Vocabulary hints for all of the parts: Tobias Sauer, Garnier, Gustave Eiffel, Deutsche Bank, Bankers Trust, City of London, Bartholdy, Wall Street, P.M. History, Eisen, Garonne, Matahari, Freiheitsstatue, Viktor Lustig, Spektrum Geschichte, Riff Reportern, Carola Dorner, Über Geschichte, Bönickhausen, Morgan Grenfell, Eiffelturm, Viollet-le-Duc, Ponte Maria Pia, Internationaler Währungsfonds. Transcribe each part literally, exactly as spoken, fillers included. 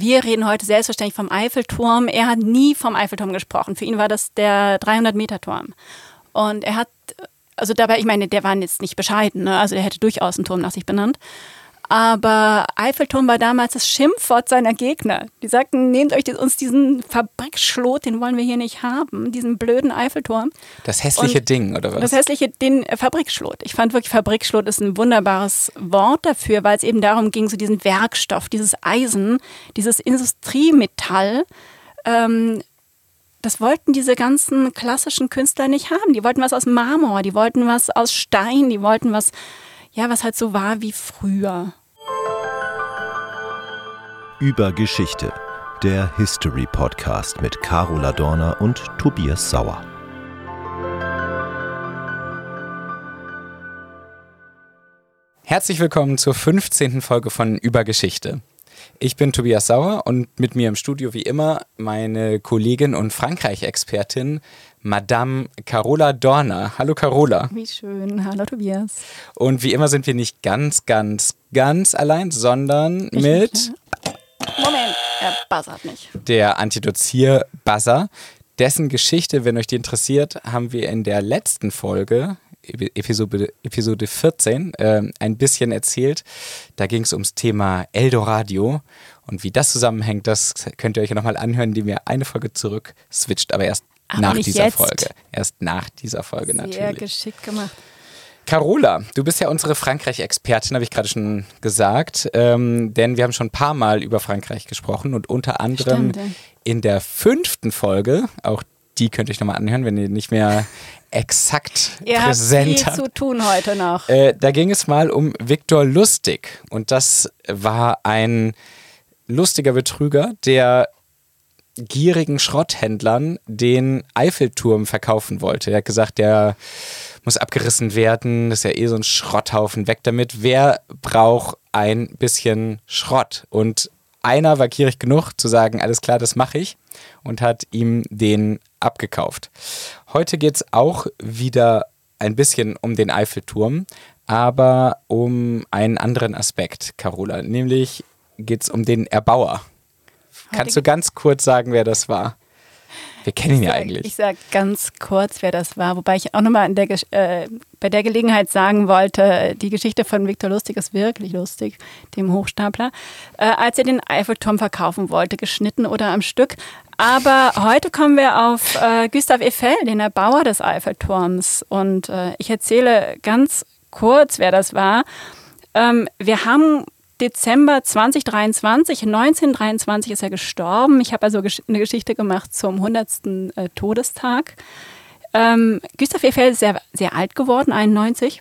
Wir reden heute selbstverständlich vom Eiffelturm. Er hat nie vom Eiffelturm gesprochen. Für ihn war das der dreihundert-Meter-Turm. Und er hat, also dabei, ich meine, der war jetzt nicht bescheiden, ne? Also der hätte durchaus einen Turm nach sich benannt. Aber Eiffelturm war damals das Schimpfwort seiner Gegner. Die sagten, nehmt euch uns diesen Fabrikschlot, den wollen wir hier nicht haben, diesen blöden Eiffelturm. Das hässliche und Ding, oder was? Das hässliche, den Fabrikschlot. Ich fand wirklich, Fabrikschlot ist ein wunderbares Wort dafür, weil es eben darum ging, so diesen Werkstoff, dieses Eisen, dieses Industriemetall, ähm, das wollten diese ganzen klassischen Künstler nicht haben. Die wollten was aus Marmor, die wollten was aus Stein, die wollten was... Ja, was halt so war wie früher. Über Geschichte, der History-Podcast mit Carola Dorner und Tobias Sauer. Herzlich willkommen zur fünfzehnten Folge von Über Geschichte. Ich bin Tobias Sauer und mit mir im Studio wie immer meine Kollegin und Frankreich-Expertin Madame Carola Dorner. Hallo Carola. Wie schön. Hallo Tobias. Und wie immer sind wir nicht ganz, ganz, ganz allein, sondern ich mit... Nicht, ne? Moment, er buzzert nicht. Der Antidozier-Buzzer, dessen Geschichte, wenn euch die interessiert, haben wir in der letzten Folge... Episode, Episode vierzehn, äh, ein bisschen erzählt. Da ging es ums Thema Eldoradio und wie das zusammenhängt, das könnt ihr euch ja nochmal anhören, indem ihr eine Folge zurück switcht, aber erst aber nach dieser jetzt. Folge. Erst nach dieser Folge natürlich. Sehr geschickt gemacht. Carola, du bist ja unsere Frankreich-Expertin, habe ich gerade schon gesagt, ähm, denn wir haben schon ein paar Mal über Frankreich gesprochen und unter anderem Stimmt. in der fünften Folge, auch die könnt ihr euch nochmal anhören, wenn ihr nicht mehr exakt ihr präsent habt. Viel zu tun heute noch. Äh, da ging es mal um Viktor Lustig. Und das war ein lustiger Betrüger, der gierigen Schrotthändlern den Eiffelturm verkaufen wollte. Er hat gesagt, der muss abgerissen werden, das ist ja eh so ein Schrotthaufen, weg damit. Wer braucht ein bisschen Schrott? Und einer war gierig genug zu sagen, alles klar, das mache ich. Und hat ihm den abgekauft. Heute geht es auch wieder ein bisschen um den Eiffelturm, aber um einen anderen Aspekt, Carola. Nämlich geht es um den Erbauer. Kannst du ganz kurz sagen, wer das war? Wir kennen ihn ja eigentlich. Ich sage ganz kurz, wer das war. Wobei ich auch nochmal äh, bei der Gelegenheit sagen wollte, die Geschichte von Viktor Lustig ist wirklich lustig, dem Hochstapler. Äh, als er den Eiffelturm verkaufen wollte, geschnitten oder am Stück. Aber heute kommen wir auf äh, Gustave Eiffel, den Erbauer des Eiffelturms. Und äh, ich erzähle ganz kurz, wer das war. Ähm, wir haben... Dezember zwanzig dreiundzwanzig, neunzehnhundertdreiundzwanzig ist er gestorben. Ich habe also eine Geschichte gemacht zum hundertsten Todestag. Ähm, Gustave Eiffel ist sehr, sehr alt geworden, einundneunzig.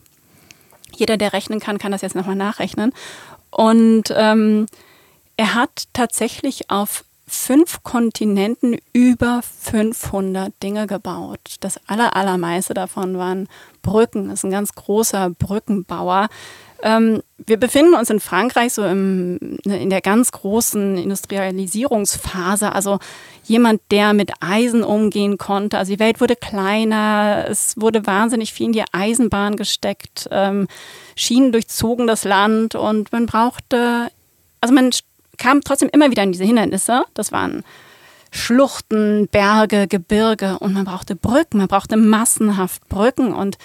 Jeder, der rechnen kann, kann das jetzt nochmal nachrechnen. Und ähm, er hat tatsächlich auf fünf Kontinenten über fünfhundert Dinge gebaut. Das aller, allermeiste davon waren Brücken. Das ist ein ganz großer Brückenbauer. Ähm, wir befinden uns in Frankreich so im, in der ganz großen Industrialisierungsphase, also jemand, der mit Eisen umgehen konnte. Also die Welt wurde kleiner, es wurde wahnsinnig viel in die Eisenbahn gesteckt, ähm, Schienen durchzogen das Land und man brauchte, also man kam trotzdem immer wieder in diese Hindernisse, das waren Schluchten, Berge, Gebirge und man brauchte Brücken, man brauchte massenhaft Brücken und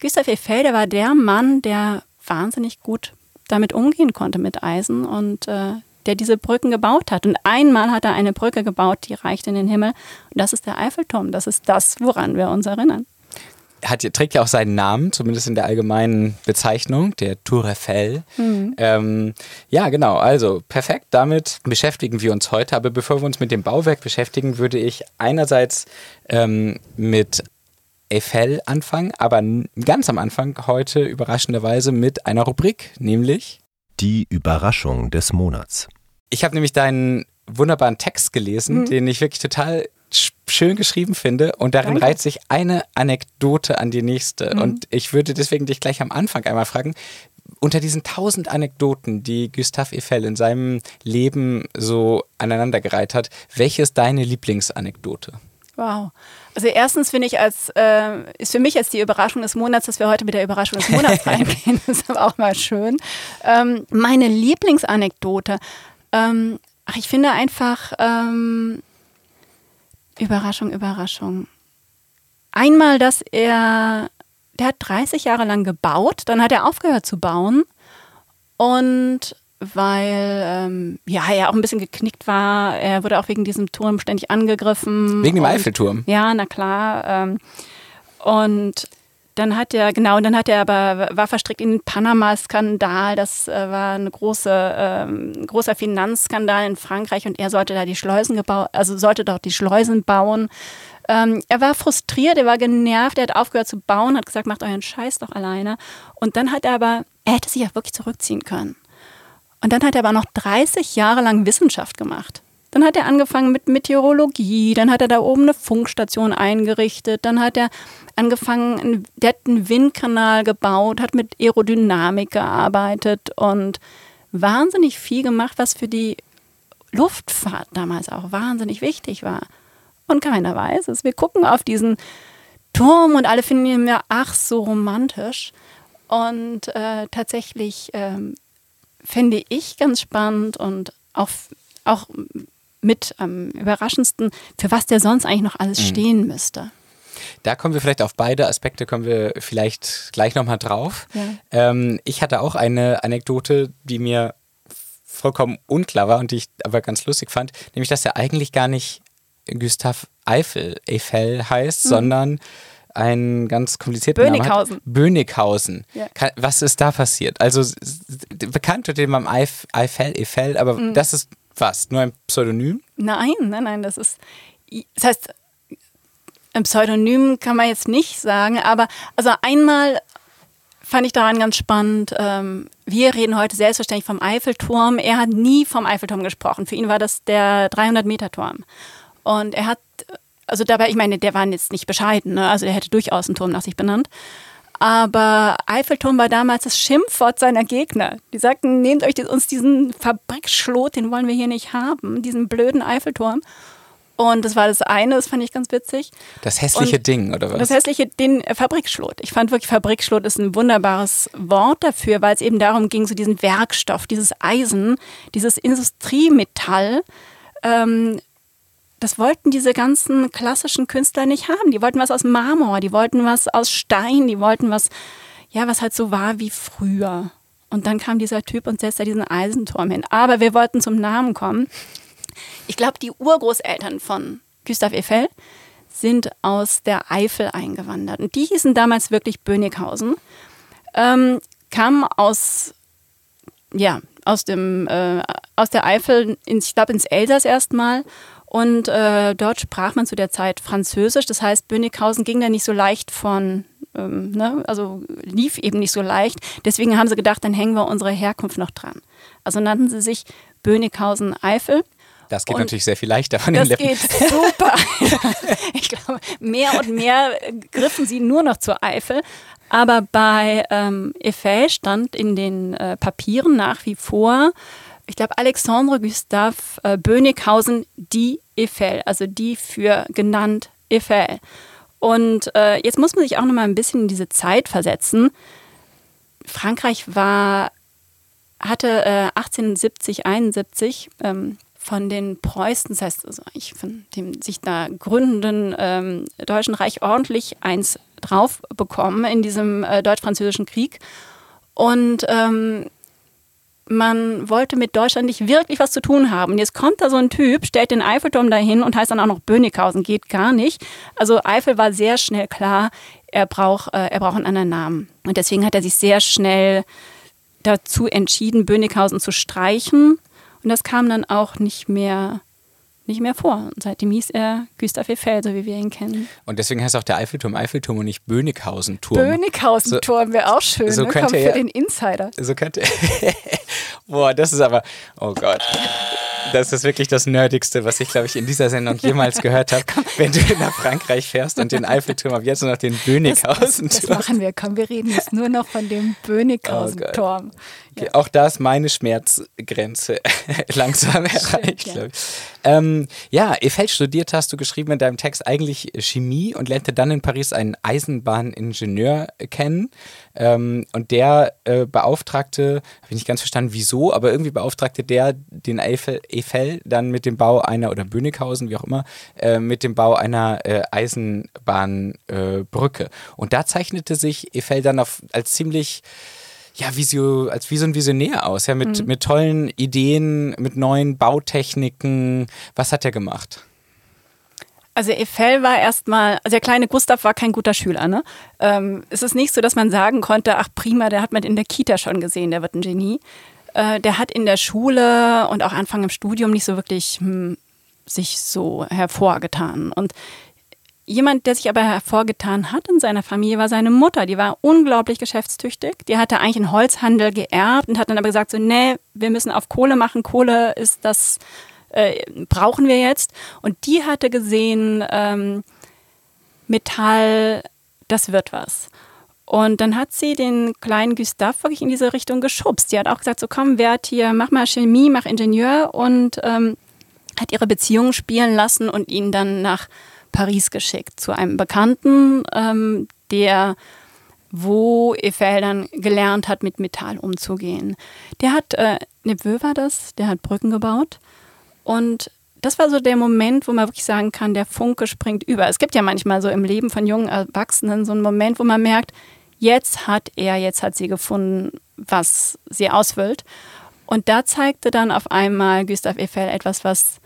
Gustave Eiffel war der Mann, der wahnsinnig gut damit umgehen konnte mit Eisen und äh, der diese Brücken gebaut hat. Und einmal hat er eine Brücke gebaut, die reicht in den Himmel. Und das ist der Eiffelturm. Das ist das, woran wir uns erinnern. Hat, trägt ja auch seinen Namen, zumindest in der allgemeinen Bezeichnung, der Tour Eiffel. Mhm. Ähm, ja, genau. Also perfekt, damit beschäftigen wir uns heute. Aber bevor wir uns mit dem Bauwerk beschäftigen, würde ich einerseits ähm, mit Eiffel anfangen, aber ganz am Anfang heute überraschenderweise mit einer Rubrik, nämlich die Überraschung des Monats. Ich habe nämlich deinen wunderbaren Text gelesen, mhm. den ich wirklich total schön geschrieben finde und darin Danke. reiht sich eine Anekdote an die nächste mhm. und ich würde deswegen dich gleich am Anfang einmal fragen, unter diesen tausend Anekdoten, die Gustave Eiffel in seinem Leben so aneinandergereiht hat, welche ist deine Lieblingsanekdote? Wow. Also erstens finde ich, als äh, ist für mich jetzt die Überraschung des Monats, dass wir heute mit der Überraschung des Monats reingehen. Das ist aber auch mal schön. Ähm, meine Lieblingsanekdote ähm, Ach, ich finde einfach, ähm, Überraschung, Überraschung. Einmal, dass er, der hat dreißig Jahre lang gebaut, dann hat er aufgehört zu bauen. Und weil, ähm, ja, er auch ein bisschen geknickt war, er wurde auch wegen diesem Turm ständig angegriffen. Wegen dem und, Eiffelturm? Ja, na klar. Ähm, und dann hat er, genau, dann hat er aber, war verstrickt in den Panama-Skandal, das äh, war ein große, ähm, großer Finanzskandal in Frankreich und er sollte da die Schleusen gebaut, also sollte dort die Schleusen bauen. Ähm, er war frustriert, er war genervt, er hat aufgehört zu bauen, hat gesagt, macht euren Scheiß doch alleine. Und dann hat er aber, er hätte sich auch wirklich zurückziehen können. Und dann hat er aber noch dreißig Jahre lang Wissenschaft gemacht. Dann hat er angefangen mit Meteorologie, dann hat er da oben eine Funkstation eingerichtet, dann hat er angefangen, der hat einen Windkanal gebaut, hat mit Aerodynamik gearbeitet und wahnsinnig viel gemacht, was für die Luftfahrt damals auch wahnsinnig wichtig war. Und keiner weiß es. Wir gucken auf diesen Turm und alle finden ihn ja ach so romantisch. Und äh, tatsächlich ähm, finde ich ganz spannend und auch, auch mit am überraschendsten, für was der sonst eigentlich noch alles mhm. stehen müsste. Da kommen wir vielleicht auf beide Aspekte, kommen wir vielleicht gleich nochmal drauf. Ja. Ähm, ich hatte auch eine Anekdote, die mir vollkommen unklar war und die ich aber ganz lustig fand, nämlich, dass er eigentlich gar nicht Gustave Eiffel, Eiffel heißt, mhm. sondern einen ganz komplizierten Bönickhausen. Namen hat. Bönickhausen. Ja. Was ist da passiert? Also bekannt wird jemand Eiffel, Eiffel, aber mhm. das ist was? Nur ein Pseudonym? Nein, nein, nein, das ist, das heißt, ein Pseudonym kann man jetzt nicht sagen, aber also einmal fand ich daran ganz spannend, ähm, wir reden heute selbstverständlich vom Eiffelturm, er hat nie vom Eiffelturm gesprochen, für ihn war das der dreihundert-Meter-Turm und er hat, also dabei, ich meine, der war jetzt nicht bescheiden, ne? Also der hätte durchaus einen Turm nach sich benannt. Aber Eiffelturm war damals das Schimpfwort seiner Gegner. Die sagten, nehmt euch uns diesen Fabrikschlot, den wollen wir hier nicht haben, diesen blöden Eiffelturm. Und das war das eine, das fand ich ganz witzig. Das hässliche und Ding, oder was? Das hässliche, den Fabrikschlot. Ich fand wirklich, Fabrikschlot ist ein wunderbares Wort dafür, weil es eben darum ging, so diesen Werkstoff, dieses Eisen, dieses Industriemetall, ähm, das wollten diese ganzen klassischen Künstler nicht haben. Die wollten was aus Marmor, die wollten was aus Stein, die wollten was, ja, was halt so war wie früher. Und dann kam dieser Typ und setzte diesen Eisenturm hin. Aber wir wollten zum Namen kommen. Ich glaube, die Urgroßeltern von Gustave Eiffel sind aus der Eifel eingewandert. Und die hießen damals wirklich Bönickhausen, ähm, kamen aus, ja, aus, dem, äh, aus der Eifel, ins, ich glaube, ins Elsass erstmal. Und äh, dort sprach man zu der Zeit Französisch, das heißt, Bönickhausen ging da nicht so leicht von, ähm, ne? Also lief eben nicht so leicht. Deswegen haben sie gedacht, dann hängen wir unsere Herkunft noch dran. Also nannten sie sich Bönickhausen-Eifel. Das geht und natürlich sehr viel leichter von den Lippen. Das geht super. Ich glaube, mehr und mehr griffen sie nur noch zur Eifel. Aber bei ähm, Eiffel stand in den äh, Papieren nach wie vor, ich glaube, Alexandre Gustave äh, Bönickhausen, die Eiffel, also die für genannt Eiffel. Und äh, jetzt muss man sich auch noch mal ein bisschen in diese Zeit versetzen. Frankreich war, hatte äh, achtzehnhundertsiebzig, einundsiebzig ähm, von den Preußen, das heißt also eigentlich von dem sich da gründenden ähm, Deutschen Reich ordentlich eins drauf bekommen in diesem äh, deutsch-französischen Krieg. Und ähm, man wollte mit Deutschland nicht wirklich was zu tun haben. Jetzt kommt da so ein Typ, stellt den Eiffelturm dahin und heißt dann auch noch Bönickhausen. Geht gar nicht. Also Eiffel war sehr schnell klar, er braucht, äh, er braucht einen anderen Namen. Und deswegen hat er sich sehr schnell dazu entschieden, Bönickhausen zu streichen. Und das kam dann auch nicht mehr, nicht mehr vor. Und seitdem hieß er Gustave Eiffel, so wie wir ihn kennen. Und deswegen heißt auch der Eiffelturm Eiffelturm und nicht Bönickhausen-Turm. Bönickhausen-Turm wäre auch schön, so, so ne? Kommt für den Insider. So könnte Boah, das ist aber, oh Gott. Das ist wirklich das Nerdigste, was ich, glaube ich, in dieser Sendung jemals gehört habe. Wenn du nach Frankreich fährst und den Eiffelturm ab jetzt nur noch den Bönickhausen-Turm. Das, das, das machen wir, komm, wir reden jetzt nur noch von dem Bönickhausen-Turm. Oh Okay, ja. Auch da ist meine Schmerzgrenze langsam erreicht, glaube ich. Ja, ähm, ja Eiffel studiert hast du geschrieben in deinem Text eigentlich Chemie und lernte dann in Paris einen Eisenbahningenieur kennen. Ähm, und der äh, beauftragte, habe ich nicht ganz verstanden, wieso, aber irgendwie beauftragte der den Eiffel, Eiffel dann mit dem Bau einer, oder Bönickhausen, wie auch immer, äh, mit dem Bau einer äh, Eisenbahnbrücke. Äh, und da zeichnete sich Eiffel dann auf, als ziemlich... ja, Visio, als wie so ein Visionär aus, ja, mit, mhm. mit tollen Ideen, mit neuen Bautechniken. Was hat er gemacht? Also Eiffel war erstmal, also der kleine Gustav war kein guter Schüler, ne? Ähm, es ist nicht so, dass man sagen konnte, ach prima, der hat man in der Kita schon gesehen, der wird ein Genie. Äh, der hat in der Schule und auch Anfang im Studium nicht so wirklich hm, sich so hervorgetan. Und jemand, der sich aber hervorgetan hat in seiner Familie, war seine Mutter. Die war unglaublich geschäftstüchtig. Die hatte eigentlich einen Holzhandel geerbt und hat dann aber gesagt, so, nee, wir müssen auf Kohle machen. Kohle ist das, äh, brauchen wir jetzt. Und die hatte gesehen, ähm, Metall, das wird was. Und dann hat sie den kleinen Gustave wirklich in diese Richtung geschubst. Die hat auch gesagt, so komm, Wert hier, mach mal Chemie, mach Ingenieur. Und ähm, hat ihre Beziehungen spielen lassen und ihn dann nach Paris geschickt zu einem Bekannten, ähm, der, wo Eiffel dann gelernt hat, mit Metall umzugehen. Der hat, äh, Neveu war das, der hat Brücken gebaut. Und das war so der Moment, wo man wirklich sagen kann, der Funke springt über. Es gibt ja manchmal so im Leben von jungen Erwachsenen so einen Moment, wo man merkt, jetzt hat er, jetzt hat sie gefunden, was sie ausfüllt. Und da zeigte dann auf einmal Gustave Eiffel etwas, was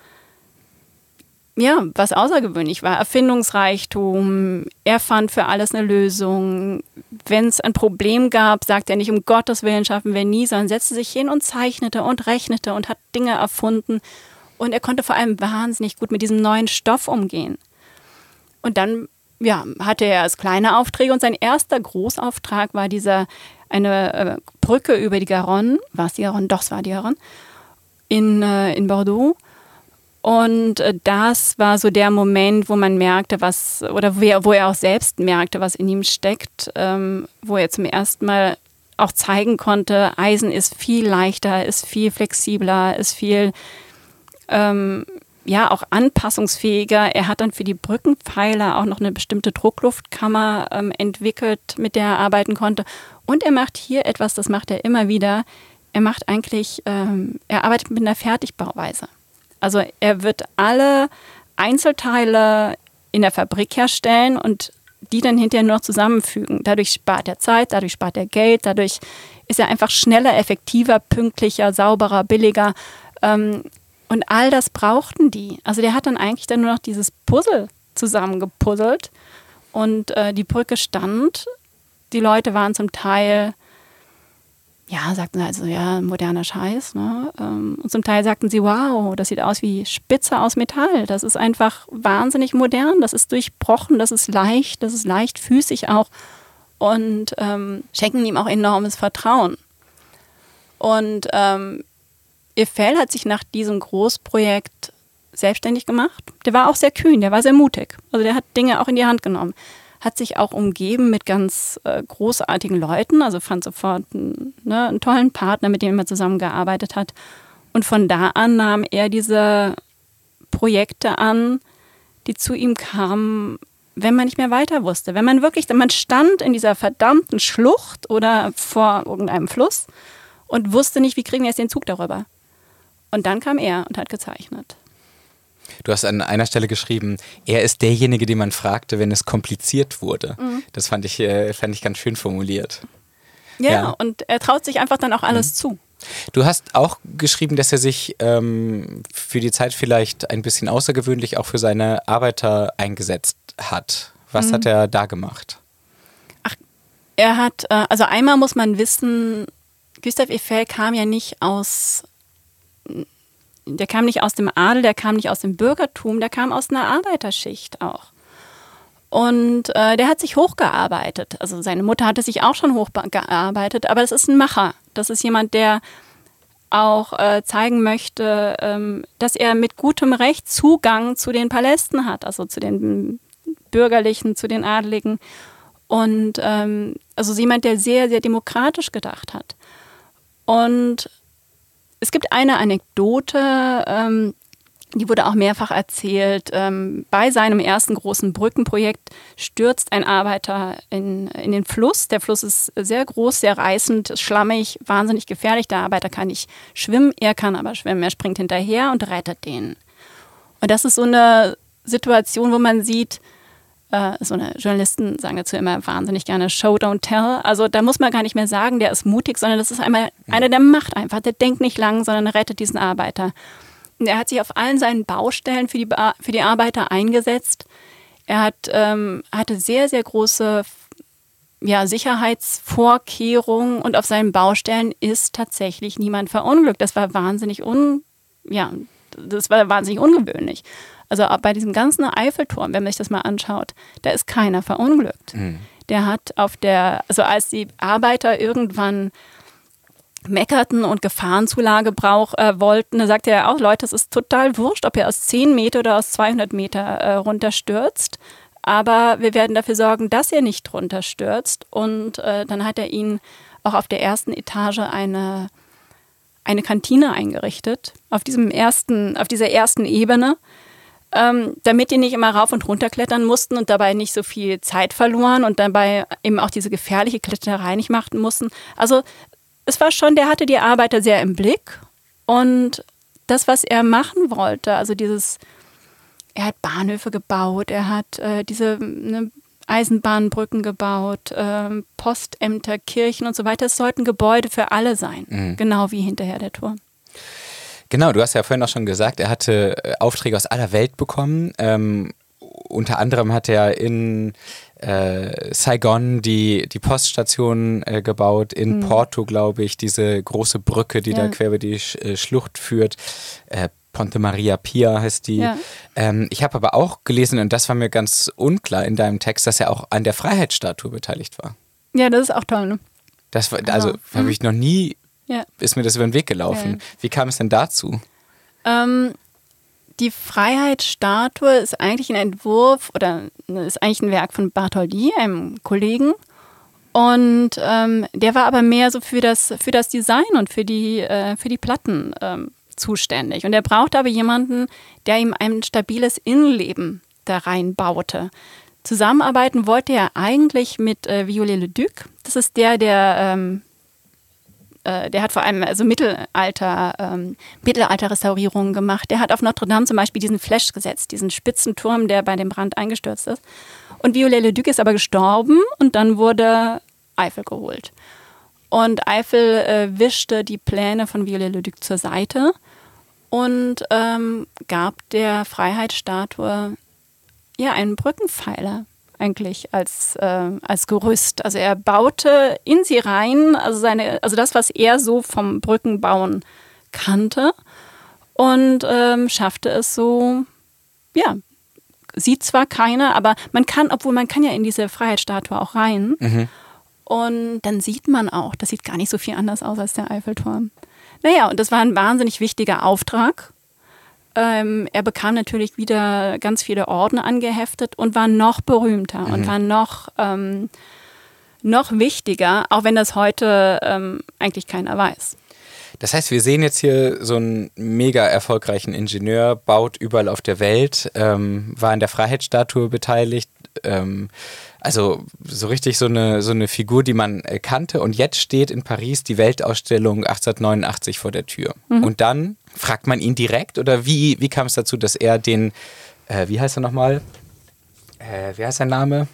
Ja, was außergewöhnlich war. Erfindungsreichtum, er fand für alles eine Lösung. Wenn es ein Problem gab, sagte er nicht, um Gottes Willen schaffen wir nie, sondern setzte sich hin und zeichnete und rechnete und hat Dinge erfunden. Und er konnte vor allem wahnsinnig gut mit diesem neuen Stoff umgehen. Und dann ja, hatte er erst kleine Aufträge und sein erster Großauftrag war dieser eine äh, Brücke über die Garonne. War es die Garonne? Doch, es war die Garonne. In, äh, in Bordeaux. Und das war so der Moment, wo man merkte, was, oder wo er auch selbst merkte, was in ihm steckt, ähm, wo er zum ersten Mal auch zeigen konnte, Eisen ist viel leichter, ist viel flexibler, ist viel, ähm, ja, auch anpassungsfähiger. Er hat dann für die Brückenpfeiler auch noch eine bestimmte Druckluftkammer ähm, entwickelt, mit der er arbeiten konnte. Und er macht hier etwas, das macht er immer wieder. Er macht eigentlich, ähm, er arbeitet mit einer Fertigbauweise. Also er wird alle Einzelteile in der Fabrik herstellen und die dann hinterher nur noch zusammenfügen. Dadurch spart er Zeit, dadurch spart er Geld, dadurch ist er einfach schneller, effektiver, pünktlicher, sauberer, billiger. Und all das brauchten die. Also der hat dann eigentlich dann nur noch dieses Puzzle zusammengepuzzelt und die Brücke stand. Die Leute waren zum Teil... ja, sagten also, ja, moderner Scheiß. Ne? Und zum Teil sagten sie, wow, das sieht aus wie Spitze aus Metall. Das ist einfach wahnsinnig modern. Das ist durchbrochen, das ist leicht, das ist leichtfüßig auch. Und ähm, schenken ihm auch enormes Vertrauen. Und ähm, Eiffel hat sich nach diesem Großprojekt selbstständig gemacht. Der war auch sehr kühn, der war sehr mutig. Also der hat Dinge auch in die Hand genommen. Hat sich auch umgeben mit ganz äh, großartigen Leuten, also fand sofort n, ne, einen tollen Partner, mit dem er zusammengearbeitet hat. Und von da an nahm er diese Projekte an, die zu ihm kamen, wenn man nicht mehr weiter wusste. Wenn man wirklich, man stand in dieser verdammten Schlucht oder vor irgendeinem Fluss und wusste nicht, wie kriegen wir jetzt den Zug darüber. Und dann kam er und hat gezeichnet. Du hast an einer Stelle geschrieben, er ist derjenige, den man fragte, wenn es kompliziert wurde. Mhm. Das fand ich, fand ich ganz schön formuliert. Ja, ja, und er traut sich einfach dann auch alles mhm. zu. Du hast auch geschrieben, dass er sich ähm, für die Zeit vielleicht ein bisschen außergewöhnlich auch für seine Arbeiter eingesetzt hat. Was mhm. hat er da gemacht? Ach, er hat, also einmal muss man wissen, Gustave Eiffel kam ja nicht aus... Der kam nicht aus dem Adel, der kam nicht aus dem Bürgertum, der kam aus einer Arbeiterschicht auch. Und äh, der hat sich hochgearbeitet. Also seine Mutter hatte sich auch schon hochgearbeitet, aber das ist ein Macher. Das ist jemand, der auch äh, zeigen möchte, ähm, dass er mit gutem Recht Zugang zu den Palästen hat, also zu den Bürgerlichen, zu den Adeligen. Und ähm, also jemand, der sehr, sehr demokratisch gedacht hat. Und es gibt eine Anekdote, ähm, die wurde auch mehrfach erzählt. Ähm, bei seinem ersten großen Brückenprojekt stürzt ein Arbeiter in, in den Fluss. Der Fluss ist sehr groß, sehr reißend, schlammig, wahnsinnig gefährlich. Der Arbeiter kann nicht schwimmen, er kann aber schwimmen. Er springt hinterher und rettet den. Und das ist so eine Situation, wo man sieht, äh, so eine Journalisten sagen dazu immer wahnsinnig gerne Show, don't tell. Also da muss man gar nicht mehr sagen, der ist mutig, sondern das ist einmal einer, der macht einfach, der denkt nicht lang, sondern rettet diesen Arbeiter. Er hat sich auf allen seinen Baustellen für die, für die Arbeiter eingesetzt. Er hat, ähm, hatte sehr, sehr große ja, Sicherheitsvorkehrungen und auf seinen Baustellen ist tatsächlich niemand verunglückt. Das war wahnsinnig un, ja, das war wahnsinnig ungewöhnlich. Also bei diesem ganzen Eiffelturm, wenn man sich das mal anschaut, da ist keiner verunglückt. Mhm. Der hat auf der, also als die Arbeiter irgendwann meckerten und Gefahrenzulage brauch, äh, wollten, da sagte er auch, Leute, es ist total wurscht, ob ihr aus zehn Meter oder aus zweihundert Meter äh, runterstürzt, aber wir werden dafür sorgen, dass ihr nicht runterstürzt. Und äh, dann hat er ihnen auch auf der ersten Etage eine, eine Kantine eingerichtet, auf, diesem ersten, auf dieser ersten Ebene, ähm, damit die nicht immer rauf und runter klettern mussten und dabei nicht so viel Zeit verloren und dabei eben auch diese gefährliche Kletterei nicht machen mussten. Also es war schon, der hatte die Arbeiter sehr im Blick und das, was er machen wollte, also dieses, er hat Bahnhöfe gebaut, er hat äh, diese ne, Eisenbahnbrücken gebaut, äh, Postämter, Kirchen und so weiter, es sollten Gebäude für alle sein, mhm. genau wie hinterher der Turm. Genau, du hast ja vorhin auch schon gesagt, er hatte Aufträge aus aller Welt bekommen, ähm, unter anderem hat er in Äh, Saigon die, die Poststation äh, gebaut, in mhm. Porto, glaube ich, diese große Brücke, die ja. da quer über die Sch- äh, Schlucht führt. Äh, Ponte Maria Pia heißt die. Ja. Ähm, ich habe aber auch gelesen, und das war mir ganz unklar in deinem Text, dass er auch an der Freiheitsstatue beteiligt war. Ja, das ist auch toll, ne? Das war, also genau. habe ich noch nie, ja. ist mir das über den Weg gelaufen. Ja. Wie kam es denn dazu? Ähm... Die Freiheitsstatue ist eigentlich ein Entwurf oder ist eigentlich ein Werk von Bartholdy, einem Kollegen. Und ähm, der war aber mehr so für das, für das Design und für die, äh, für die Platten ähm, zuständig. Und er brauchte aber jemanden, der ihm ein stabiles Innenleben da reinbaute. Zusammenarbeiten wollte er eigentlich mit äh, Viollet-le-Duc. Das ist der, der... Ähm, Der hat vor allem also Mittelalter, ähm, Mittelalter-Restaurierungen gemacht. Der hat auf Notre Dame zum Beispiel diesen Flash gesetzt, diesen spitzen Turm, der bei dem Brand eingestürzt ist. Und Viollet-le-Duc ist aber gestorben und dann wurde Eiffel geholt. Und Eiffel äh, wischte die Pläne von Viollet-le-Duc zur Seite und ähm, gab der Freiheitsstatue ja einen Brückenpfeiler. Eigentlich als, äh, als Gerüst. Also er baute in sie rein, also, seine, also das, was er so vom Brückenbauen kannte und ähm, schaffte es so, ja, sieht zwar keiner, aber man kann, obwohl man kann ja in diese Freiheitsstatue auch rein mhm. und dann sieht man auch, das sieht gar nicht so viel anders aus als der Eiffelturm. Naja, und das war ein wahnsinnig wichtiger Auftrag. Ähm, er bekam natürlich wieder ganz viele Orden angeheftet und war noch berühmter mhm. und war noch, ähm, noch wichtiger, auch wenn das heute ähm, eigentlich keiner weiß. Das heißt, wir sehen jetzt hier so einen mega erfolgreichen Ingenieur, baut überall auf der Welt, ähm, war an der Freiheitsstatue beteiligt, ähm, also so richtig so eine, so eine Figur, die man äh, kannte. Und jetzt steht in Paris die Weltausstellung achtzehnhundertneunundachtzig vor der Tür. Mhm. Und dann fragt man ihn direkt oder wie, wie kam es dazu, dass er den, äh, wie heißt er nochmal? Äh, wie heißt sein Name?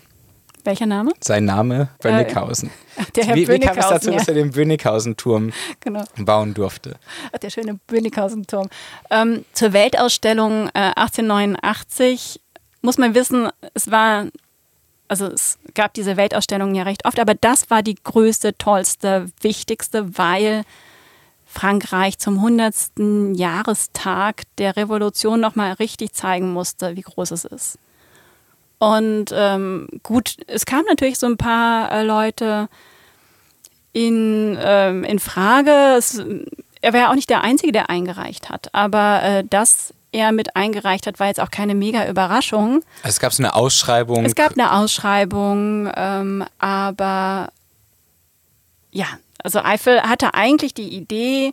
Welcher Name? Sein Name, Bönickhausen. Ach, der Herr wie, wie kam es dazu, ja. dass er den Bönickhausen-Turm genau. bauen durfte? Ach, der schöne Bönickhausen-Turm. Ähm, zur Weltausstellung äh, achtzehnhundertneunundachtzig muss man wissen, es war, also es gab diese Weltausstellungen ja recht oft, aber das war die größte, tollste, wichtigste, weil Frankreich zum hundertsten Jahrestag der Revolution nochmal richtig zeigen musste, wie groß es ist. Und ähm, gut, es kamen natürlich so ein paar äh, Leute in, ähm, in Frage. Es, er war ja auch nicht der Einzige, der eingereicht hat, aber äh, dass er mit eingereicht hat, war jetzt auch keine mega Überraschung. Also es gab so eine Ausschreibung. Es gab eine Ausschreibung, ähm, aber ja, Also Eiffel hatte eigentlich die Idee,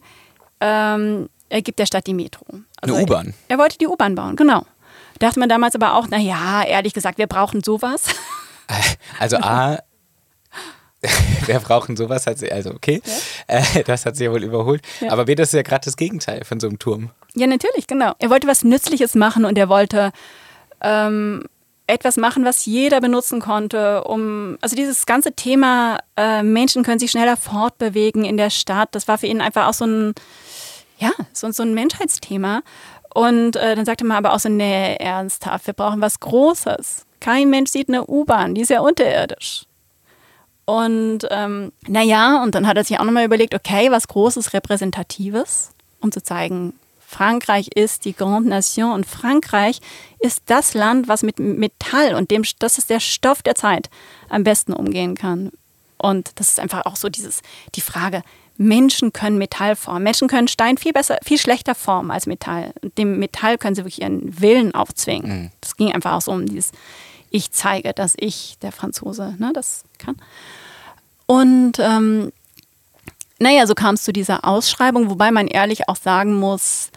ähm, er gibt der Stadt die Metro. Also eine U-Bahn. Er, er wollte die U-Bahn bauen, genau. Dachte man damals aber auch, naja, ehrlich gesagt, wir brauchen sowas. Also A, wir brauchen sowas, hat sie, also okay, ja. Das hat sie ja wohl überholt. Ja. Aber B, das ist ja gerade das Gegenteil von so einem Turm. Ja, natürlich, genau. Er wollte was Nützliches machen und er wollte ähm, etwas machen, was jeder benutzen konnte. Um, also dieses ganze Thema, äh, Menschen können sich schneller fortbewegen in der Stadt, das war für ihn einfach auch so ein, ja, so, so ein Menschheitsthema. Und äh, dann sagte man aber auch so, nee, ernsthaft, wir brauchen was Großes. Kein Mensch sieht eine U-Bahn, die ist ja unterirdisch. Und ähm, naja, und dann hat er sich auch nochmal überlegt, okay, was Großes, Repräsentatives, um zu zeigen, Frankreich ist die Grande Nation und Frankreich ist das Land, was mit Metall und dem, das ist der Stoff der Zeit, am besten umgehen kann. Und das ist einfach auch so dieses, die Frage, Menschen können Metall formen. Menschen können Stein viel besser, viel schlechter formen als Metall. Und dem Metall können sie wirklich ihren Willen aufzwingen. Mhm. Das ging einfach auch so um dieses, ich zeige, dass ich, der Franzose, ne, das kann. Und ähm, naja, so kam es zu dieser Ausschreibung, wobei man ehrlich auch sagen muss,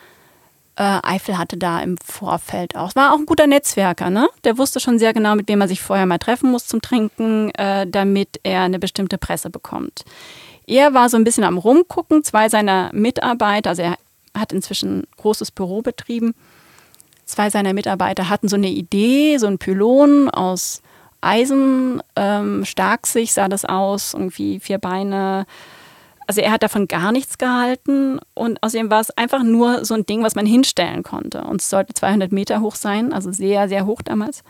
äh, Eiffel hatte da im Vorfeld auch, es war auch ein guter Netzwerker, ne? Der wusste schon sehr genau, mit wem man sich vorher mal treffen muss zum Trinken, äh, damit er eine bestimmte Presse bekommt. Er war so ein bisschen am Rumgucken, zwei seiner Mitarbeiter, also er hat inzwischen ein großes Büro betrieben, zwei seiner Mitarbeiter hatten so eine Idee, so ein Pylon aus Eisen, ähm, starksich sah das aus, irgendwie vier Beine, also er hat davon gar nichts gehalten und außerdem war es einfach nur so ein Ding, was man hinstellen konnte und es sollte zweihundert Meter hoch sein, also sehr, sehr hoch damals.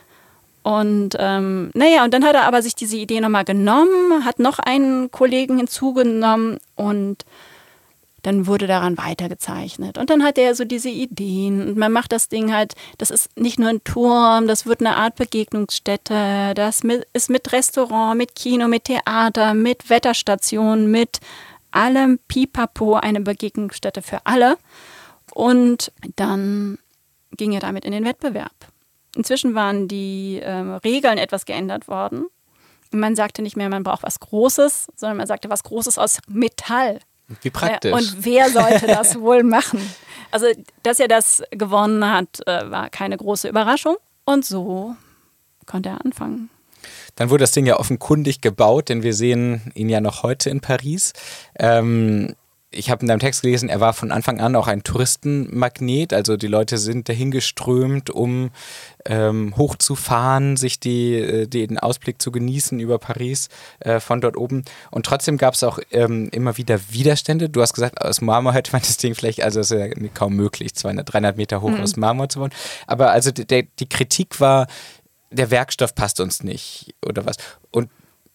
Und ähm, naja, und dann hat er aber sich diese Idee nochmal genommen, hat noch einen Kollegen hinzugenommen und dann wurde daran weitergezeichnet. Und dann hat er so diese Ideen und man macht das Ding halt, das ist nicht nur ein Turm, das wird eine Art Begegnungsstätte, das ist mit Restaurant, mit Kino, mit Theater, mit Wetterstation, mit allem Pipapo eine Begegnungsstätte für alle. Und dann ging er damit in den Wettbewerb. Inzwischen waren die äh, Regeln etwas geändert worden. Man sagte nicht mehr, man braucht was Großes, sondern man sagte, was Großes aus Metall. Wie praktisch. Äh, und wer sollte das wohl machen? Also, dass er das gewonnen hat, äh, war keine große Überraschung. Und so konnte er anfangen. Dann wurde das Ding ja offenkundig gebaut, denn wir sehen ihn ja noch heute in Paris. Ähm, Ich habe in deinem Text gelesen, er war von Anfang an auch ein Touristenmagnet. Also die Leute sind dahin geströmt, um ähm, hochzufahren, sich die, die, den Ausblick zu genießen über Paris äh, von dort oben. Und trotzdem gab es auch ähm, immer wieder Widerstände. Du hast gesagt, aus Marmor hätte man das Ding vielleicht, also das ist ja kaum möglich, zweihundert, dreihundert Meter hoch mhm. aus Marmor zu bauen. Aber also der, die Kritik war, der Werkstoff passt uns nicht oder was. Und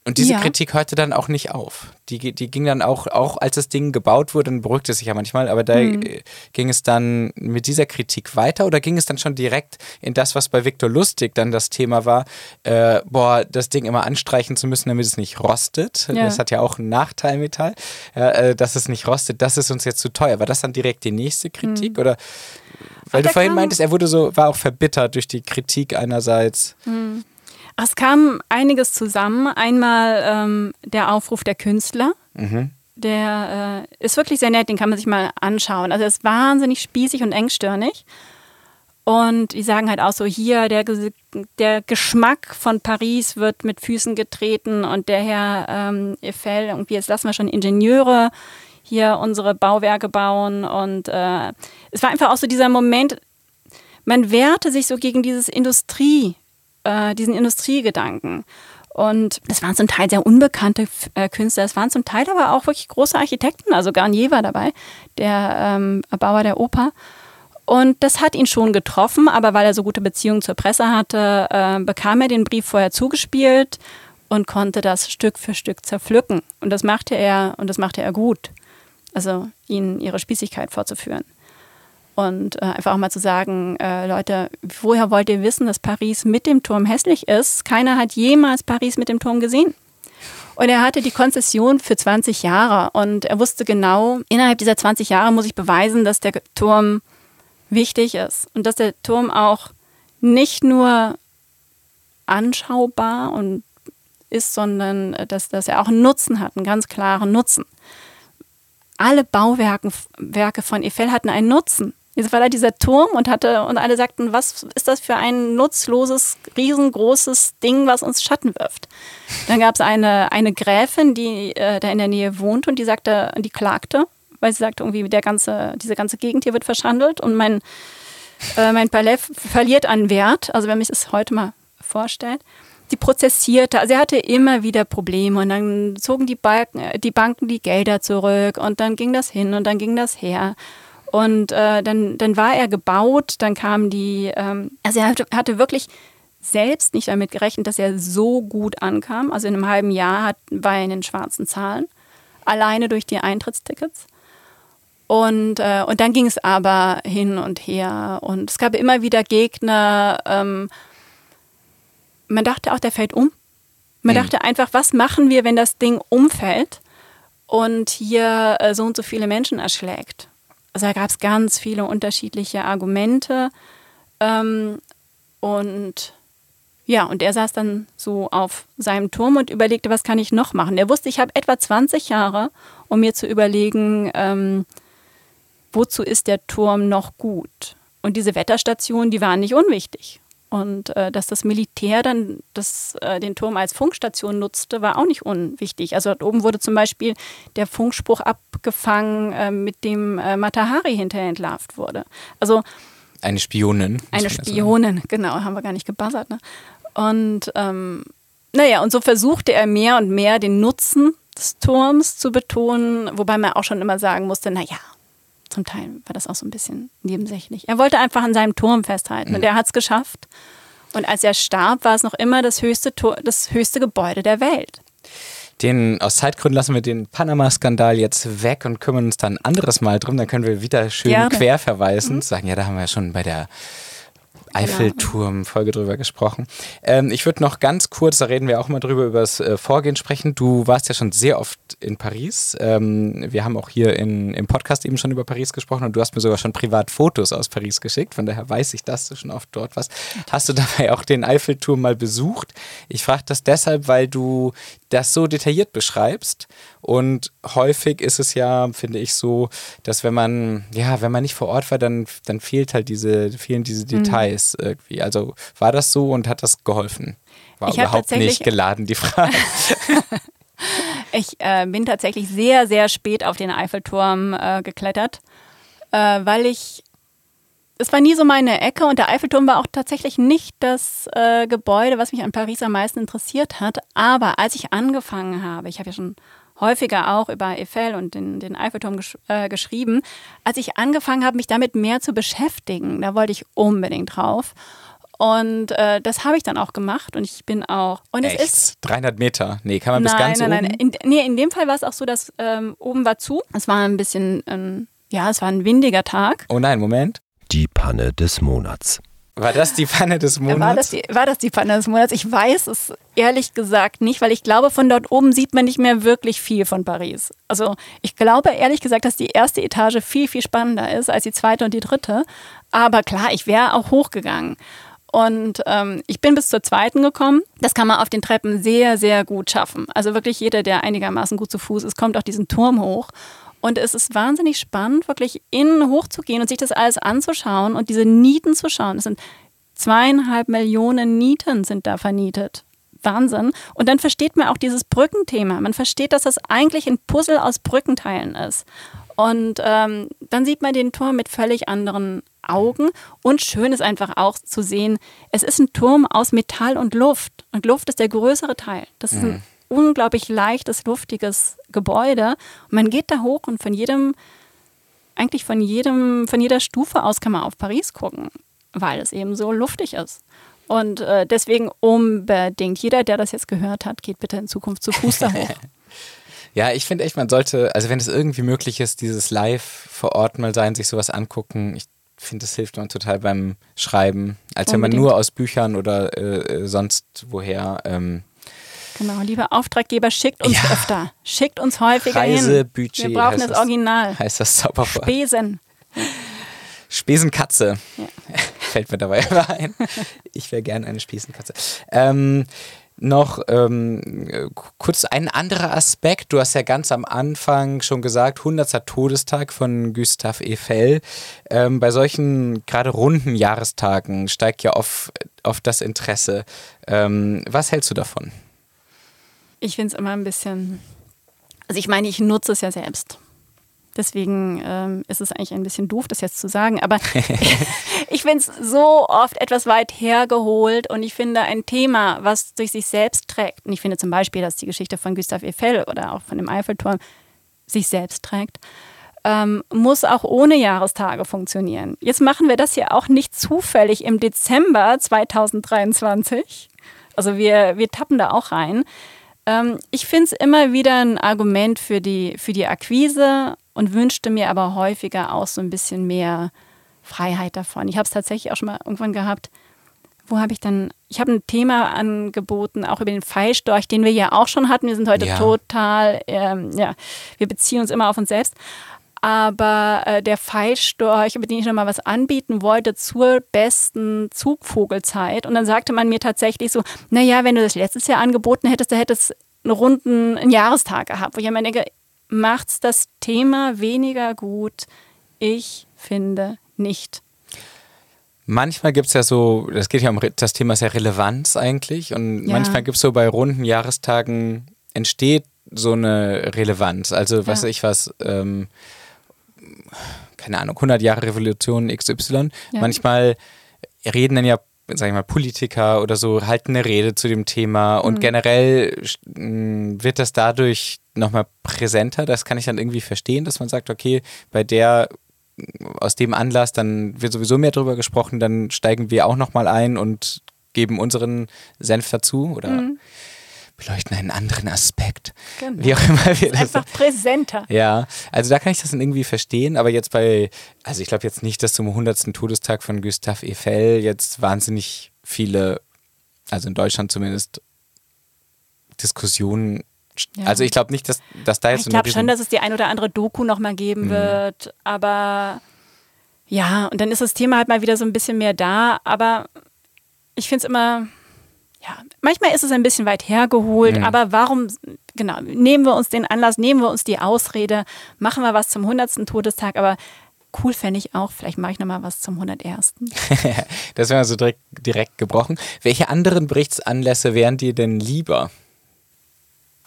Und diese ja. Kritik hörte dann auch nicht auf. Die, die ging dann auch, auch als das Ding gebaut wurde, dann beruhigte es sich ja manchmal, aber da mhm. ging es dann mit dieser Kritik weiter oder ging es dann schon direkt in das, was bei Viktor Lustig dann das Thema war, äh, boah, das Ding immer anstreichen zu müssen, damit es nicht rostet. Ja. Das hat ja auch einen Nachteil, Metall, äh, dass es nicht rostet, das ist uns jetzt zu teuer. War das dann direkt die nächste Kritik mhm. oder? Weil Ach, du vorhin meintest, er wurde so, war auch verbittert durch die Kritik einerseits. Mhm. Es kam einiges zusammen. Einmal ähm, der Aufruf der Künstler, mhm. der äh, ist wirklich sehr nett, den kann man sich mal anschauen. Also er ist wahnsinnig spießig und engstirnig und die sagen halt auch so, hier der, der Geschmack von Paris wird mit Füßen getreten und der Herr ähm, Eiffel, irgendwie jetzt lassen wir schon Ingenieure hier unsere Bauwerke bauen und äh, es war einfach auch so dieser Moment, man wehrte sich so gegen dieses Industrie- diesen Industriegedanken. Und das waren zum Teil sehr unbekannte Künstler, es waren zum Teil aber auch wirklich große Architekten, also Garnier war dabei, der ähm, Bauer der Oper. Und das hat ihn schon getroffen, aber weil er so gute Beziehungen zur Presse hatte, äh, bekam er den Brief vorher zugespielt und konnte das Stück für Stück zerpflücken. Und das machte er, und das machte er gut. Also ihnen ihre Spießigkeit vorzuführen. Und äh, einfach auch mal zu sagen, äh, Leute, woher wollt ihr wissen, dass Paris mit dem Turm hässlich ist? Keiner hat jemals Paris mit dem Turm gesehen. Und er hatte die Konzession für zwanzig Jahre und er wusste genau, innerhalb dieser zwanzig Jahre muss ich beweisen, dass der Turm wichtig ist. Und dass der Turm auch nicht nur anschaubar und ist, sondern dass, dass er auch einen Nutzen hat, einen ganz klaren Nutzen. Alle Bauwerke Werke von Eiffel hatten einen Nutzen. Es war da dieser Turm und hatte und alle sagten, was ist das für ein nutzloses, riesengroßes Ding, was uns Schatten wirft. Dann gab es eine, eine Gräfin, die äh, da in der Nähe wohnt und die sagte, die klagte, weil sie sagte, irgendwie der ganze, diese ganze Gegend hier wird verschandelt und mein, äh, mein Palais verliert an Wert, also wenn man sich das heute mal vorstellt. Sie prozessierte, also er hatte immer wieder Probleme und dann zogen die, Balken, die Banken die Gelder zurück und dann ging das hin und dann ging das her. Und äh, dann, dann war er gebaut, dann kamen die, ähm, also er hatte, hatte wirklich selbst nicht damit gerechnet, dass er so gut ankam. Also in einem halben Jahr hat, war er in den schwarzen Zahlen, alleine durch die Eintrittstickets. Und, äh, und dann ging es aber hin und her und es gab immer wieder Gegner. Ähm, man dachte auch, der fällt um. Man mhm. dachte einfach, was machen wir, wenn das Ding umfällt und hier äh, so und so viele Menschen erschlägt. Also da gab es ganz viele unterschiedliche Argumente ähm, und ja, und er saß dann so auf seinem Turm und überlegte, was kann ich noch machen. Er wusste, ich habe etwa zwanzig Jahre, um mir zu überlegen, ähm, wozu ist der Turm noch gut. Und diese Wetterstationen, die waren nicht unwichtig. Und äh, dass das Militär dann das, äh, den Turm als Funkstation nutzte, war auch nicht unwichtig. Also dort oben wurde zum Beispiel der Funkspruch abgefangen, äh, mit dem äh, Matahari hinterher entlarvt wurde. Also eine Spionin. Eine Spionin, genau, haben wir gar nicht gebuzzert. Ne? Und ähm, naja, und so versuchte er mehr und mehr den Nutzen des Turms zu betonen, wobei man auch schon immer sagen musste, naja, zum Teil war das auch so ein bisschen nebensächlich. Er wollte einfach an seinem Turm festhalten und er hat es geschafft. Und als er starb, war es noch immer das höchste, Tor, das höchste Gebäude der Welt. Den, aus Zeitgründen lassen wir den Panama-Skandal jetzt weg und kümmern uns dann ein anderes Mal drum. Dann können wir wieder schön Gerne. quer verweisen. Mhm. Sagen, ja, da haben wir schon bei der Eiffelturm-Folge drüber gesprochen. Ähm, ich würde noch ganz kurz, da reden wir auch mal drüber, über das äh, Vorgehen sprechen. Du warst ja schon sehr oft in Paris. Ähm, wir haben auch hier in, im Podcast eben schon über Paris gesprochen und du hast mir sogar schon privat Fotos aus Paris geschickt. Von daher weiß ich, dass du schon oft dort warst. Hast du dabei auch den Eiffelturm mal besucht? Ich frage das deshalb, weil du das so detailliert beschreibst und häufig ist es ja, finde ich, so, dass wenn man, ja, wenn man nicht vor Ort war, dann, dann fehlt halt diese, fehlen diese Details mhm. irgendwie. Also war das so und hat das geholfen? War ich überhaupt nicht geladen, die Frage. Ich äh, bin tatsächlich sehr, sehr spät auf den Eiffelturm äh, geklettert, äh, weil ich, es war nie so meine Ecke und der Eiffelturm war auch tatsächlich nicht das äh, Gebäude, was mich an Paris am meisten interessiert hat. Aber als ich angefangen habe, ich habe ja schon häufiger auch über Eiffel und den, den Eiffelturm gesch- äh, geschrieben, als ich angefangen habe, mich damit mehr zu beschäftigen, da wollte ich unbedingt drauf. Und äh, das habe ich dann auch gemacht und ich bin auch... Und es Echt? ist dreihundert Meter? Nee, kann man nein, bis ganz nein, oben? Nein, nein, nein. Nee, in dem Fall war es auch so, dass ähm, oben war zu. Es war ein bisschen, ähm, ja, es war ein windiger Tag. Oh nein, Moment. Die Panne des Monats. War das die Panne des Monats? War das, die, war das die Panne des Monats? Ich weiß es ehrlich gesagt nicht, weil ich glaube, von dort oben sieht man nicht mehr wirklich viel von Paris. Also ich glaube ehrlich gesagt, dass die erste Etage viel, viel spannender ist als die zweite und die dritte. Aber klar, ich wäre auch hochgegangen. Und ähm, ich bin bis zur zweiten gekommen. Das kann man auf den Treppen sehr, sehr gut schaffen. Also wirklich jeder, der einigermaßen gut zu Fuß ist, kommt auch diesen Turm hoch. Und es ist wahnsinnig spannend, wirklich innen hochzugehen und sich das alles anzuschauen und diese Nieten zu schauen. Es sind zweieinhalb Millionen Nieten sind da vernietet. Wahnsinn. Und dann versteht man auch dieses Brückenthema. Man versteht, dass das eigentlich ein Puzzle aus Brückenteilen ist. Und ähm, dann sieht man den Turm mit völlig anderen Augen. Und schön ist einfach auch zu sehen, es ist ein Turm aus Metall und Luft. Und Luft ist der größere Teil. Das ist ein unglaublich leichtes, luftiges Gebäude. Und man geht da hoch und von jedem, eigentlich von jedem, von jeder Stufe aus kann man auf Paris gucken, weil es eben so luftig ist. Und äh, deswegen unbedingt, jeder, der das jetzt gehört hat, geht bitte in Zukunft zu Fuß da hoch. Ja, ich finde echt, man sollte, also wenn es irgendwie möglich ist, dieses Live vor Ort mal sein, sich sowas angucken. Ich Ich finde, das hilft man total beim Schreiben, als Unbedingt. wenn man nur aus Büchern oder äh, sonst woher. Ähm genau, lieber Auftraggeber, schickt uns ja. öfter, schickt uns häufiger Reisebudget hin. Wir brauchen das Original. Heißt das Zauberwort. Spesen. Spesenkatze. Ja. Fällt mir dabei ein. Ich wäre gern eine Spesenkatze. Ähm, noch ähm, kurz ein anderer Aspekt. Du hast ja ganz am Anfang schon gesagt, hundertster Todestag von Gustave Eiffel. Ähm, bei solchen gerade runden Jahrestagen steigt ja oft, oft das Interesse. Ähm, was hältst du davon? Ich finde es immer ein bisschen, also ich meine, ich nutze es ja selbst. Deswegen ähm, ist es eigentlich ein bisschen doof, das jetzt zu sagen, aber ich finde es so oft etwas weit hergeholt und ich finde ein Thema, was durch sich selbst trägt, und ich finde zum Beispiel, dass die Geschichte von Gustave Eiffel oder auch von dem Eiffelturm sich selbst trägt, ähm, muss auch ohne Jahrestage funktionieren. Jetzt machen wir das hier auch nicht zufällig im Dezember zweitausenddreiundzwanzig, also wir, wir tappen da auch rein. Ähm, ich finde es immer wieder ein Argument für die, für die Akquise, und wünschte mir aber häufiger auch so ein bisschen mehr Freiheit davon. Ich habe es tatsächlich auch schon mal irgendwann gehabt, wo habe ich dann, ich habe ein Thema angeboten, auch über den Pfeilstorch, den wir ja auch schon hatten. Wir sind heute ja. total, ähm, ja, wir beziehen uns immer auf uns selbst. Aber äh, der Pfeilstorch, über den ich nochmal was anbieten wollte, zur besten Zugvogelzeit. Und dann sagte man mir tatsächlich so, naja, wenn du das letztes Jahr angeboten hättest, da hättest du einen runden einen Jahrestag gehabt. Wo ich mir denke, macht's das Thema weniger gut? Ich finde nicht. Manchmal gibt es ja so, das geht ja um das Thema ist ja Relevanz eigentlich und ja. manchmal gibt es so bei runden Jahrestagen entsteht so eine Relevanz. Also ja. weiß ich was, ähm, keine Ahnung, hundert Jahre Revolution X Y. Ja. Manchmal reden dann ja, sag ich mal, Politiker oder so halten eine Rede zu dem Thema und mhm. generell mh, wird das dadurch nochmal präsenter. Das kann ich dann irgendwie verstehen, dass man sagt, okay, bei der, aus dem Anlass, dann wird sowieso mehr drüber gesprochen, dann steigen wir auch nochmal ein und geben unseren Senf dazu oder mhm. beleuchten einen anderen Aspekt. Genau. Wie auch immer wir das einfach präsenter. Ja, also da kann ich das dann irgendwie verstehen, aber jetzt bei, also ich glaube jetzt nicht, dass zum hundertsten Todestag von Gustave Eiffel jetzt wahnsinnig viele, also in Deutschland zumindest, Diskussionen. Ja. Also ich glaube nicht, dass, dass da jetzt... Ich glaube schon, dass es die ein oder andere Doku nochmal geben mhm. wird, aber ja, und dann ist das Thema halt mal wieder so ein bisschen mehr da, aber ich finde es immer... Ja, manchmal ist es ein bisschen weit hergeholt, mhm. aber warum, genau, nehmen wir uns den Anlass, nehmen wir uns die Ausrede, machen wir was zum hundertsten Todestag, aber cool fände ich auch, vielleicht mache ich nochmal was zum hundertsten Das wäre so direkt, direkt gebrochen. Welche anderen Berichtsanlässe wären dir denn lieber?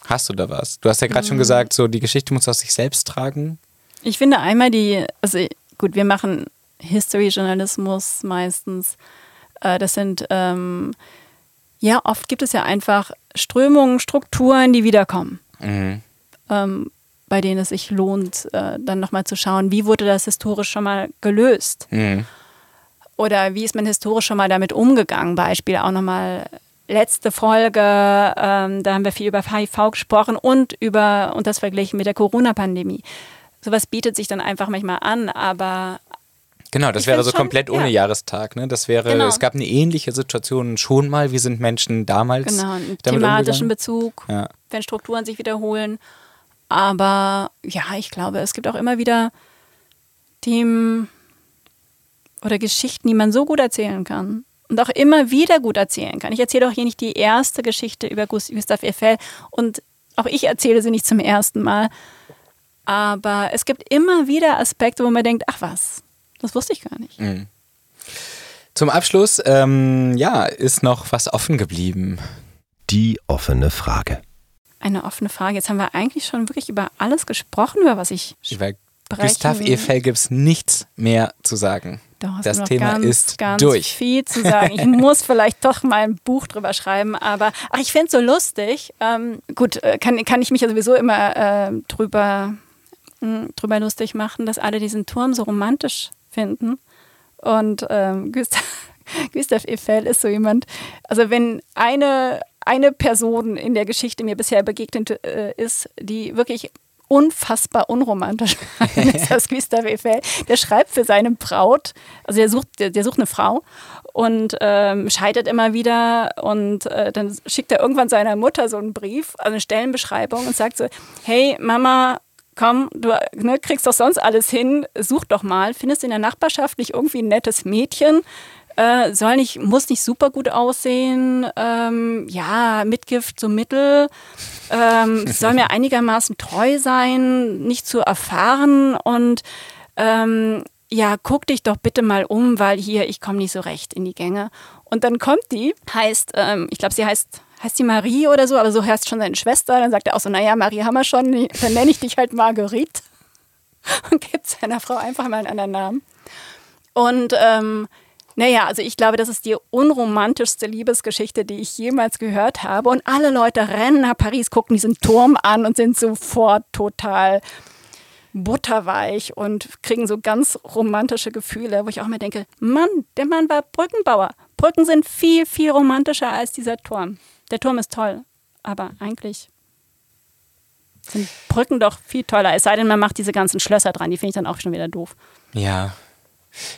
Hast du da was? Du hast ja gerade mhm. schon gesagt, so die Geschichte muss aus sich selbst tragen. Ich finde einmal die, also gut, wir machen History-Journalismus meistens, das sind... Ähm, Ja, oft gibt es ja einfach Strömungen, Strukturen, die wiederkommen, mhm. ähm, bei denen es sich lohnt, äh, dann nochmal zu schauen, wie wurde das historisch schon mal gelöst? Mhm. Oder wie ist man historisch schon mal damit umgegangen? Beispiel auch nochmal letzte Folge, ähm, da haben wir viel über H I V gesprochen und über und das verglichen mit der Corona-Pandemie. Sowas bietet sich dann einfach manchmal an, aber... Genau, das ich wäre so schon, komplett ohne ja. Jahrestag. Ne? Das wäre, genau. Es gab eine ähnliche Situation schon mal. Wie sind Menschen damals genau, einen damit thematischen umgegangen? Bezug, ja. wenn Strukturen sich wiederholen. Aber ja, ich glaube, es gibt auch immer wieder Themen oder Geschichten, die man so gut erzählen kann. Und auch immer wieder gut erzählen kann. Ich erzähle auch hier nicht die erste Geschichte über Gustave Eiffel. Und auch ich erzähle sie nicht zum ersten Mal. Aber es gibt immer wieder Aspekte, wo man denkt, ach was. Das wusste ich gar nicht. Mhm. Zum Abschluss, ähm, ja, ist noch was offen geblieben. Die offene Frage. Eine offene Frage. Jetzt haben wir eigentlich schon wirklich über alles gesprochen, über was ich spreche. Über Gustave Eiffel gibt es nichts mehr zu sagen. Doch, das Thema ganz, ist ganz durch. Viel zu sagen. Ich muss vielleicht doch mal ein Buch drüber schreiben, aber ach, ich finde es so lustig. Ähm, gut, kann, kann ich mich ja sowieso immer äh, drüber, mh, drüber lustig machen, dass alle diesen Turm so romantisch finden. Und ähm, Gustave, Gustave Eiffel ist so jemand, also wenn eine, eine Person in der Geschichte mir bisher begegnet äh, ist, die wirklich unfassbar unromantisch ist, das Gustave Eiffel. Der schreibt für seine Braut, also der sucht, der, der sucht eine Frau und ähm, scheitert immer wieder und äh, dann schickt er irgendwann seiner Mutter so einen Brief, also eine Stellenbeschreibung und sagt so, hey Mama, komm, du ne, kriegst doch sonst alles hin, such doch mal, findest in der Nachbarschaft nicht irgendwie ein nettes Mädchen, Äh, soll nicht, muss nicht super gut aussehen. Ähm, ja, Mitgift so mittel. Ähm, soll mir einigermaßen treu sein, nicht zu erfahren. Und ähm, ja, guck dich doch bitte mal um, weil hier, ich komme nicht so recht in die Gänge. Und dann kommt die, heißt, ähm, ich glaube, sie heißt... heißt die Marie oder so, aber so heißt schon seine Schwester. Dann sagt er auch so, naja, Marie haben wir schon, dann nenne ich dich halt Marguerite und gibt seiner Frau einfach mal einen anderen Namen. Und ähm, naja, also ich glaube, das ist die unromantischste Liebesgeschichte, die ich jemals gehört habe. Und alle Leute rennen nach Paris, gucken diesen Turm an und sind sofort total butterweich und kriegen so ganz romantische Gefühle, wo ich auch mir denke, Mann, der Mann war Brückenbauer. Brücken sind viel, viel romantischer als dieser Turm. Der Turm ist toll, aber eigentlich sind Brücken doch viel toller. Es sei denn, man macht diese ganzen Schlösser dran, die finde ich dann auch schon wieder doof. Ja,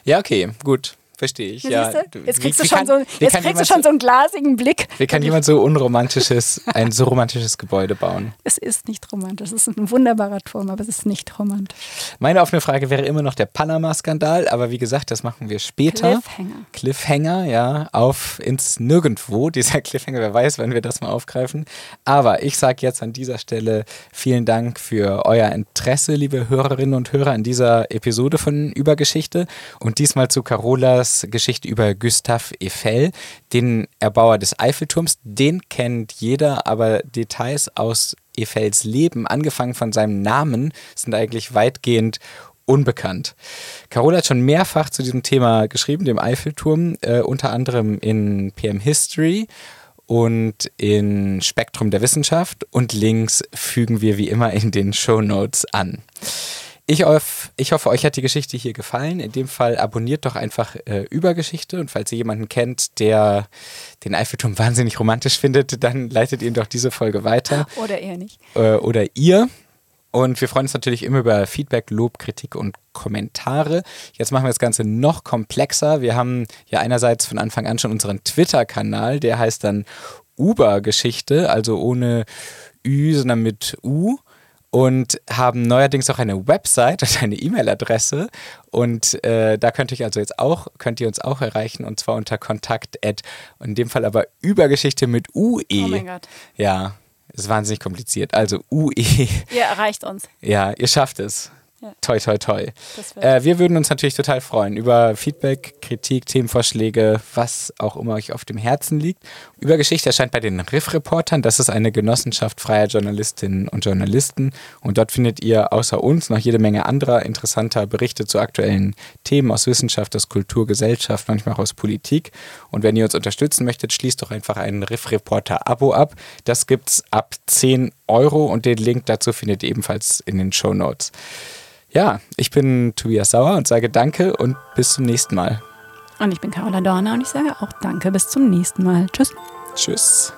ja, okay, gut, verstehe ich. Ja, ja. Jetzt kriegst, wie, du, schon kann, so, jetzt kriegst du schon so einen glasigen Blick. Wie kann jemand so unromantisches, ein so romantisches Gebäude bauen? Es ist nicht romantisch, es ist ein wunderbarer Turm, aber es ist nicht romantisch. Meine offene Frage wäre immer noch der Panama-Skandal, aber wie gesagt, das machen wir später. Cliffhanger. Cliffhanger, ja, auf ins Nirgendwo, dieser Cliffhanger, wer weiß, wenn wir das mal aufgreifen. Aber ich sage jetzt an dieser Stelle vielen Dank für euer Interesse, liebe Hörerinnen und Hörer, an dieser Episode von Übergeschichte und diesmal zu Carolas Geschichte über Gustave Eiffel, den Erbauer des Eiffelturms. Den kennt jeder, aber Details aus Eiffels Leben, angefangen von seinem Namen, sind eigentlich weitgehend unbekannt. Carola hat schon mehrfach zu diesem Thema geschrieben, dem Eiffelturm, äh, unter anderem in P M History und in Spektrum der Wissenschaft, und Links fügen wir wie immer in den Shownotes an. Ich hoffe, ich hoffe, euch hat die Geschichte hier gefallen. In dem Fall abonniert doch einfach äh, Übergeschichte. Und falls ihr jemanden kennt, der den Eiffelturm wahnsinnig romantisch findet, dann leitet ihm doch diese Folge weiter. Oder eher nicht. Äh, oder ihr. Und wir freuen uns natürlich immer über Feedback, Lob, Kritik und Kommentare. Jetzt machen wir das Ganze noch komplexer. Wir haben ja einerseits von Anfang an schon unseren Twitter-Kanal. Der heißt dann Ubergeschichte, also ohne Ü, sondern mit U. Und haben neuerdings auch eine Website und eine E-Mail-Adresse. Und äh, da könnt ihr also jetzt auch, könnt ihr uns auch erreichen, und zwar unter kontakt. In dem Fall aber Übergeschichte mit U E. Oh mein Gott. Ja, ist wahnsinnig kompliziert. Also U E. Ihr erreicht uns. Ja, ihr schafft es. Ja. Toi, toi, toi. Äh, wir würden uns natürlich total freuen über Feedback, Kritik, Themenvorschläge, was auch immer euch auf dem Herzen liegt. Übergeschichte erscheint bei den Riff Reportern. Das ist eine Genossenschaft freier Journalistinnen und Journalisten. Und dort findet ihr außer uns noch jede Menge anderer interessanter Berichte zu aktuellen Themen aus Wissenschaft, aus Kultur, Gesellschaft, manchmal auch aus Politik. Und wenn ihr uns unterstützen möchtet, schließt doch einfach ein Riff Reporter-Abo ab. Das gibt's ab zehn Euro, und den Link dazu findet ihr ebenfalls in den Shownotes. Ja, ich bin Tobias Sauer und sage Danke und bis zum nächsten Mal. Und ich bin Carola Dorner und ich sage auch Danke, bis zum nächsten Mal. Tschüss. Tschüss.